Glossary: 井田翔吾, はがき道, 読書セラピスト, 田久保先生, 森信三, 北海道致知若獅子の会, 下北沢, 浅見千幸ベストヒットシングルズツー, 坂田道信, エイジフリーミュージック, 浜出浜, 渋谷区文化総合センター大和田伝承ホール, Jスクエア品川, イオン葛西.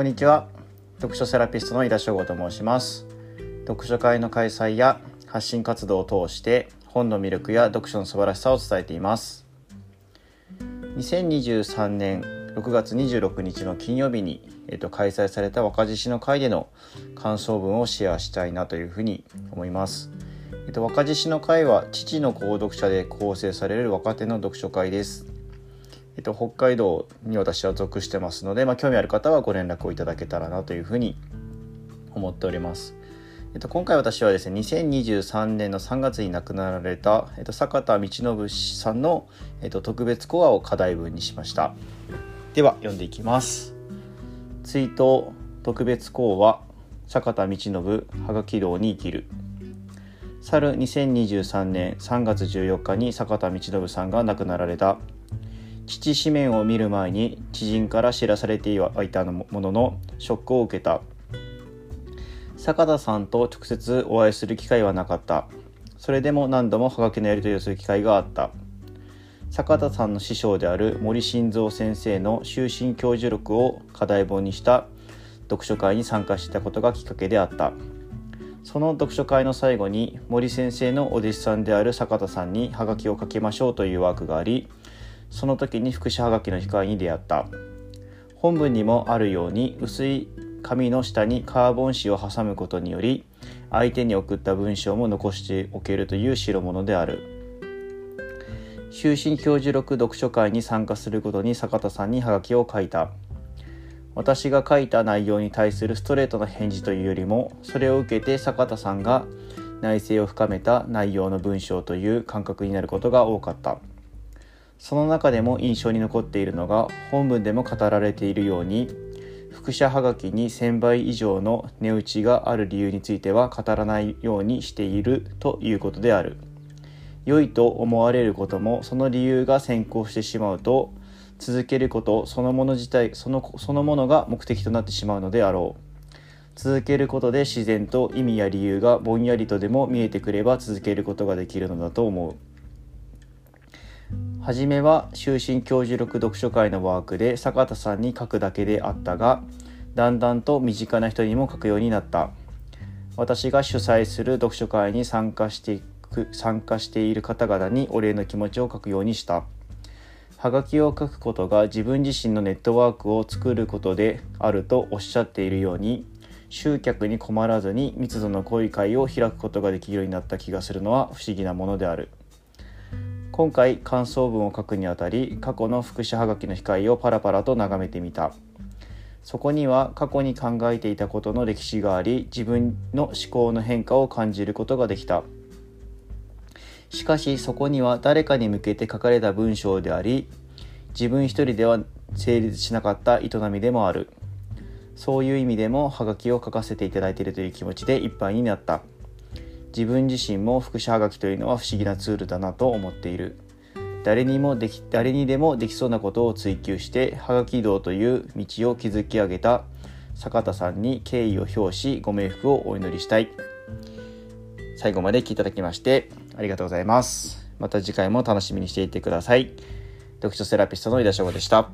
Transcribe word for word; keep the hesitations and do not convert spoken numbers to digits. こんにちは。読書セラピストの井田翔吾と申します。読書会の開催や発信活動を通して本の魅力や読書の素晴らしさを伝えています。にせんにじゅうさんねんろくがつにじゅうろくにちの金曜日に、えっと、開催された若獅子の会での感想文をシェアしたいなというふうに思います。えっと、若獅子の会は父の購読者で構成される若手の読書会です。えっと、北海道に私は属してますので、まあ、興味ある方はご連絡をいただけたらなというふうに思っております。えっと、今回私はですねにせんにじゅうさんねんのさんがつに亡くなられた、えっと、坂田道信さんの、えっと、特別コアを課題文にしました。では読んでいきます。追悼特別講話坂田道信はがき道に生きる。去るにせんにじゅうさんねんさんがつじゅうよっかに坂田道信さんが亡くなられた。父紙面を見る前に知人から知らされてはいたもののショックを受けた。坂田さんと直接お会いする機会はなかった。それでも何度もはがきのやり取りをする機会があった。坂田さんの師匠である森信三先生の終身教授録を課題本にした読書会に参加していたことがきっかけであった。その読書会の最後に森先生のお弟子さんである坂田さんにはがきを書きましょうというワークがあり、その時に福祉はがきの機会に出会った。本文にもあるように薄い紙の下にカーボン紙を挟むことにより相手に送った文章も残しておけるという代物である。終身教授録読書会に参加することに坂田さんにハガキを書いた。私が書いた内容に対するストレートな返事というよりも、それを受けて坂田さんが内省を深めた内容の文章という感覚になることが多かった。その中でも印象に残っているのが、本文でも語られているように、複写ハガキにせんばい以上の値打ちがある理由については語らないようにしているということである。良いと思われることもその理由が先行してしまうと、続けることそのもの自体その、そのものが目的となってしまうのであろう。続けることで自然と意味や理由がぼんやりとでも見えてくれば続けることができるのだと思う。はじめは終身教授録読書会のワークで坂田さんに書くだけであったが、だんだんと身近な人にも書くようになった。私が主催する読書会に参加していく参加している方々にお礼の気持ちを書くようにした。はがきを書くことが自分自身のネットワークを作ることであるとおっしゃっているように、集客に困らずに密度の濃い会を開くことができるようになった気がするのは不思議なものである。今回感想文を書くにあたり、過去の福祉はがきの控えをパラパラと眺めてみた。そこには過去に考えていたことの歴史があり、自分の思考の変化を感じることができた。しかしそこには誰かに向けて書かれた文章であり、自分一人では成立しなかった営みでもある。そういう意味でもハガキを書かせていただいているという気持ちでいっぱいになった。自分自身も福祉ハガキというのは不思議なツールだなと思っている。誰にもでき、誰にでもできそうなことを追求してハガキ道という道を築き上げた坂田さんに敬意を表し、ご冥福をお祈りしたい。最後まで聞いていただきましてありがとうございます。また次回も楽しみにしていてください。読書セラピストの井田翔吾でした。